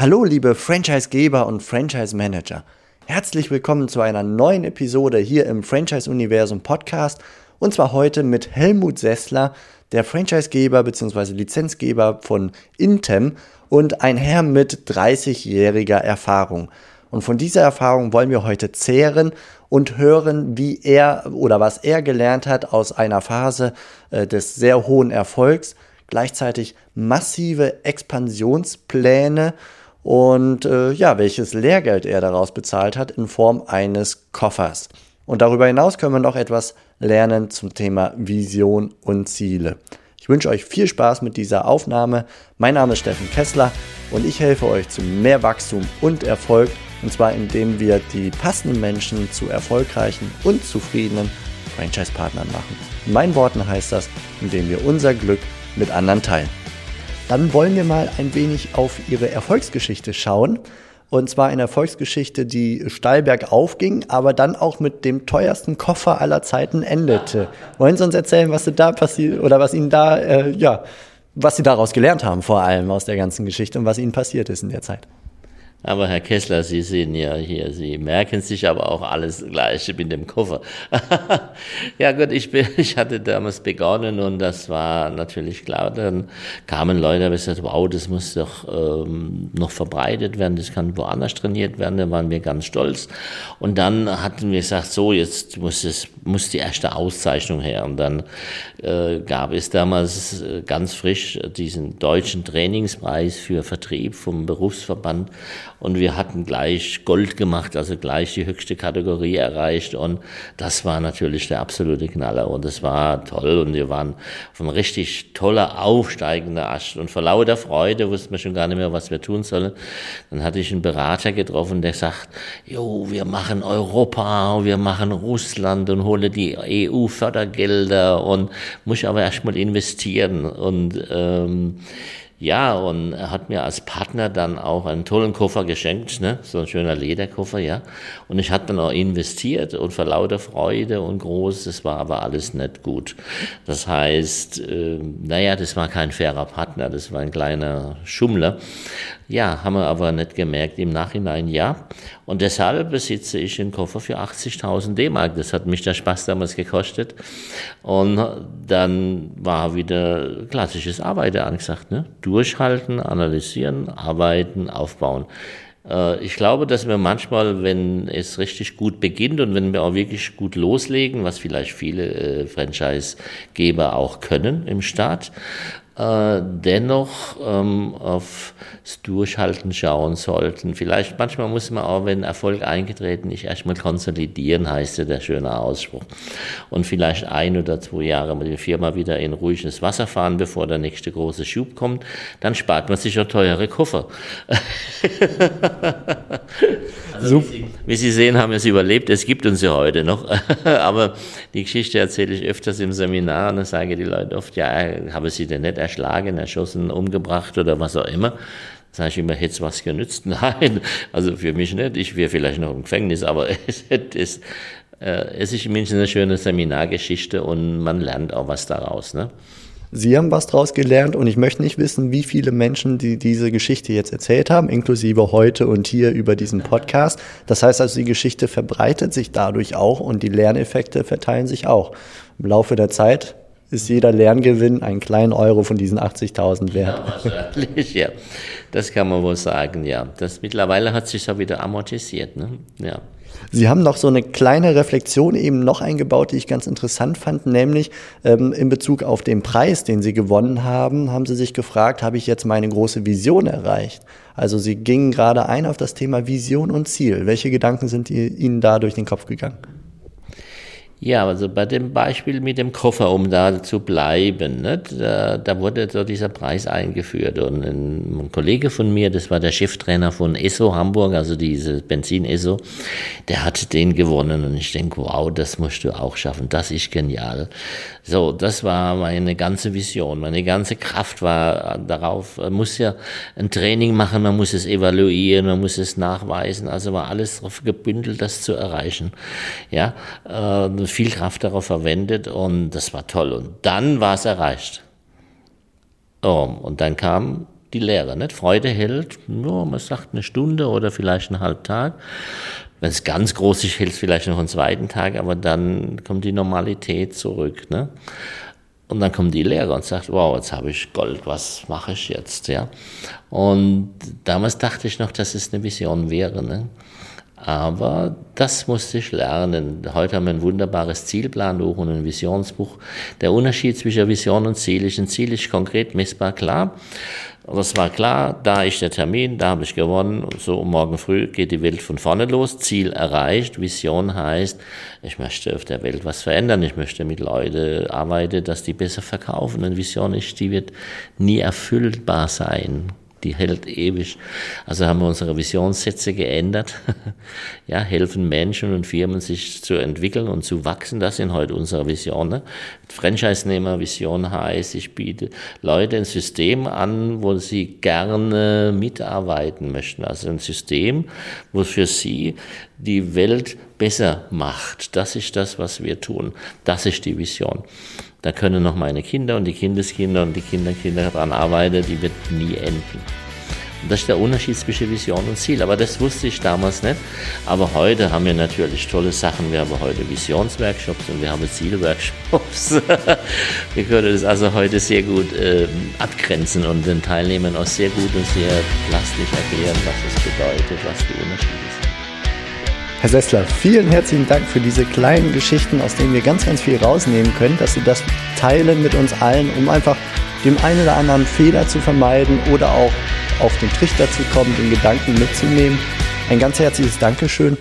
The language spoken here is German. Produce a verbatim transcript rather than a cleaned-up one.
Hallo liebe Franchisegeber und Franchise-Manager. Herzlich willkommen zu einer neuen Episode hier im Franchise-Universum-Podcast und zwar heute mit Helmut Sessler, der Franchisegeber bzw. Lizenzgeber von Intem und ein Herr mit dreißigjähriger Erfahrung. Und von dieser Erfahrung wollen wir heute zehren und hören, wie er oder was er gelernt hat aus einer Phase äh, des sehr hohen Erfolgs, gleichzeitig massive Expansionspläne, und äh, ja, welches Lehrgeld er daraus bezahlt hat in Form eines Koffers. Und darüber hinaus können wir noch etwas lernen zum Thema Vision und Ziele. Ich wünsche euch viel Spaß mit dieser Aufnahme. Mein Name ist Steffen Kessler und ich helfe euch zu mehr Wachstum und Erfolg. Und zwar indem wir die passenden Menschen zu erfolgreichen und zufriedenen Franchise-Partnern machen. In meinen Worten heißt das, indem wir unser Glück mit anderen teilen. Dann wollen wir mal ein wenig auf ihre Erfolgsgeschichte schauen. Und zwar eine Erfolgsgeschichte, die steil bergauf ging, aber dann auch mit dem teuersten Koffer aller Zeiten endete. Wollen Sie uns erzählen, was Sie da passiert oder was Ihnen da, äh, ja, was Sie daraus gelernt haben, vor allem aus der ganzen Geschichte und was Ihnen passiert ist in der Zeit? Aber Herr Kessler, Sie sehen ja hier, Sie merken sich aber auch alles Gleiche mit dem Koffer. Ja gut, ich bin, ich hatte damals begonnen und das war natürlich klar. Dann kamen Leute, haben gesagt, wow, das muss doch ähm, noch verbreitet werden, das kann woanders trainiert werden. Da waren wir ganz stolz. Und dann hatten wir gesagt, so jetzt muss es, muss die erste Auszeichnung her. Und dann äh, gab es damals äh, ganz frisch diesen Deutschen Trainingspreis für Vertrieb vom Berufsverband. Und wir hatten gleich Gold gemacht, also gleich die höchste Kategorie erreicht. Und das war natürlich der absolute Knaller. Und das war toll. Und wir waren auf einem richtig toller, aufsteigender Ast. Und vor lauter Freude wussten wir schon gar nicht mehr, was wir tun sollen. Dann hatte ich einen Berater getroffen, der sagt, jo, wir machen Europa, wir machen Russland und hole die E U-Fördergelder und muss aber erstmal investieren. Und, ähm, ja, und er hat mir als Partner dann auch einen tollen Koffer geschenkt, ne, so ein schöner Lederkoffer, ja. Und ich hatte dann auch investiert und vor lauter Freude und groß, das war aber alles nicht gut. Das heißt, äh, naja, das war kein fairer Partner, das war ein kleiner Schummler. Ja, haben wir aber nicht gemerkt im Nachhinein, ja. Und deshalb besitze ich einen Koffer für achtzigtausend D-Mark. Das hat mich der Spaß damals gekostet. Und dann war wieder klassisches Arbeiter angesagt, ne? Durchhalten, analysieren, arbeiten, aufbauen. Ich glaube, dass wir manchmal, wenn es richtig gut beginnt und wenn wir auch wirklich gut loslegen, was vielleicht viele Franchisegeber auch können im Start, dennoch ähm, aufs Durchhalten schauen sollten. Vielleicht, manchmal muss man auch, wenn Erfolg eingetreten ist, erstmal konsolidieren, heißt ja der schöne Ausspruch. Und vielleicht ein oder zwei Jahre mit der Firma wieder in ruhiges Wasser fahren, bevor der nächste große Schub kommt. Dann spart man sich auch teure Koffer. Also, wie, Sie, wie Sie sehen, haben wir es überlebt. Es gibt uns ja heute noch. Aber die Geschichte erzähle ich öfters im Seminar und dann sagen die Leute oft, ja, habe sie denn nicht erst erschlagen, erschossen, umgebracht oder was auch immer. Sage ich immer, hätte es was genützt? Nein, also für mich nicht. Ich wäre vielleicht noch im Gefängnis, aber es, es, äh, es ist mindestens eine schöne Seminargeschichte und man lernt auch was daraus, ne? Sie haben was daraus gelernt und ich möchte nicht wissen, wie viele Menschen, die diese Geschichte jetzt erzählt haben, inklusive heute und hier über diesen Podcast. Das heißt also, die Geschichte verbreitet sich dadurch auch und die Lerneffekte verteilen sich auch. Im Laufe der Zeit ist jeder Lerngewinn einen kleinen Euro von diesen achtzigtausend wert. Ja, wahrscheinlich, ja. Das kann man wohl sagen, ja. Das mittlerweile hat sich ja wieder amortisiert, ne? Ja. Sie haben noch so eine kleine Reflexion eben noch eingebaut, die ich ganz interessant fand, nämlich ähm, in Bezug auf den Preis, den Sie gewonnen haben, haben Sie sich gefragt, habe ich jetzt meine große Vision erreicht? Also Sie gingen gerade ein auf das Thema Vision und Ziel. Welche Gedanken sind Ihnen da durch den Kopf gegangen? Ja, also bei dem Beispiel mit dem Koffer, um da zu bleiben, ne, da, da wurde so dieser Preis eingeführt und ein, ein Kollege von mir, das war der Cheftrainer von E S O Hamburg, also dieses Benzin-E S O, der hat den gewonnen und ich denke, wow, das musst du auch schaffen, das ist genial. So, das war meine ganze Vision, meine ganze Kraft war darauf, man muss ja ein Training machen, man muss es evaluieren, man muss es nachweisen, also war alles darauf gebündelt, das zu erreichen, ja, äh, viel Kraft darauf verwendet und das war toll. Und dann war es erreicht. Oh, und dann kam die Lehre, nicht? Freude hält, ja, man sagt eine Stunde oder vielleicht einen halben Tag. Wenn es ganz groß ist, hält es vielleicht noch einen zweiten Tag, aber dann kommt die Normalität zurück, ne? Und dann kommt die Lehre und sagt, wow, jetzt habe ich Gold, was mache ich jetzt, ja? Und damals dachte ich noch, dass es eine Vision wäre, ne? Aber das musste ich lernen. Heute haben wir ein wunderbares Zielplanbuch und ein Visionsbuch. Der Unterschied zwischen Vision und Ziel ist, ein Ziel ist konkret messbar klar. Das war klar, da ist der Termin, da habe ich gewonnen. Und so morgen früh geht die Welt von vorne los. Ziel erreicht. Vision heißt, ich möchte auf der Welt was verändern. Ich möchte mit Leuten arbeiten, dass die besser verkaufen. Eine Vision ist, die wird nie erfüllbar sein. Die hält ewig. Also haben wir unsere Visionssätze geändert. Ja, helfen Menschen und Firmen, sich zu entwickeln und zu wachsen. Das sind heute unsere Visionen. Franchise-Nehmer-Vision heißt, ich biete Leute ein System an, wo sie gerne mitarbeiten möchten. Also ein System, wo für sie die Welt besser macht. Das ist das, was wir tun. Das ist die Vision. Da können noch meine Kinder und die Kindeskinder und die Kinderkinder dran arbeiten, die wird nie enden. Und das ist der Unterschied zwischen Vision und Ziel, aber das wusste ich damals nicht. Aber heute haben wir natürlich tolle Sachen. Wir haben heute Visionsworkshops und wir haben Zielworkshops. Wir können das also heute sehr gut äh, abgrenzen und den Teilnehmern auch sehr gut und sehr plastisch erklären, was es bedeutet, was die Unterschiede sind. Herr Sessler, vielen herzlichen Dank für diese kleinen Geschichten, aus denen wir ganz, ganz viel rausnehmen können, dass Sie das teilen mit uns allen, um einfach dem einen oder anderen Fehler zu vermeiden oder auch auf den Trichter zu kommen, den Gedanken mitzunehmen. Ein ganz herzliches Dankeschön.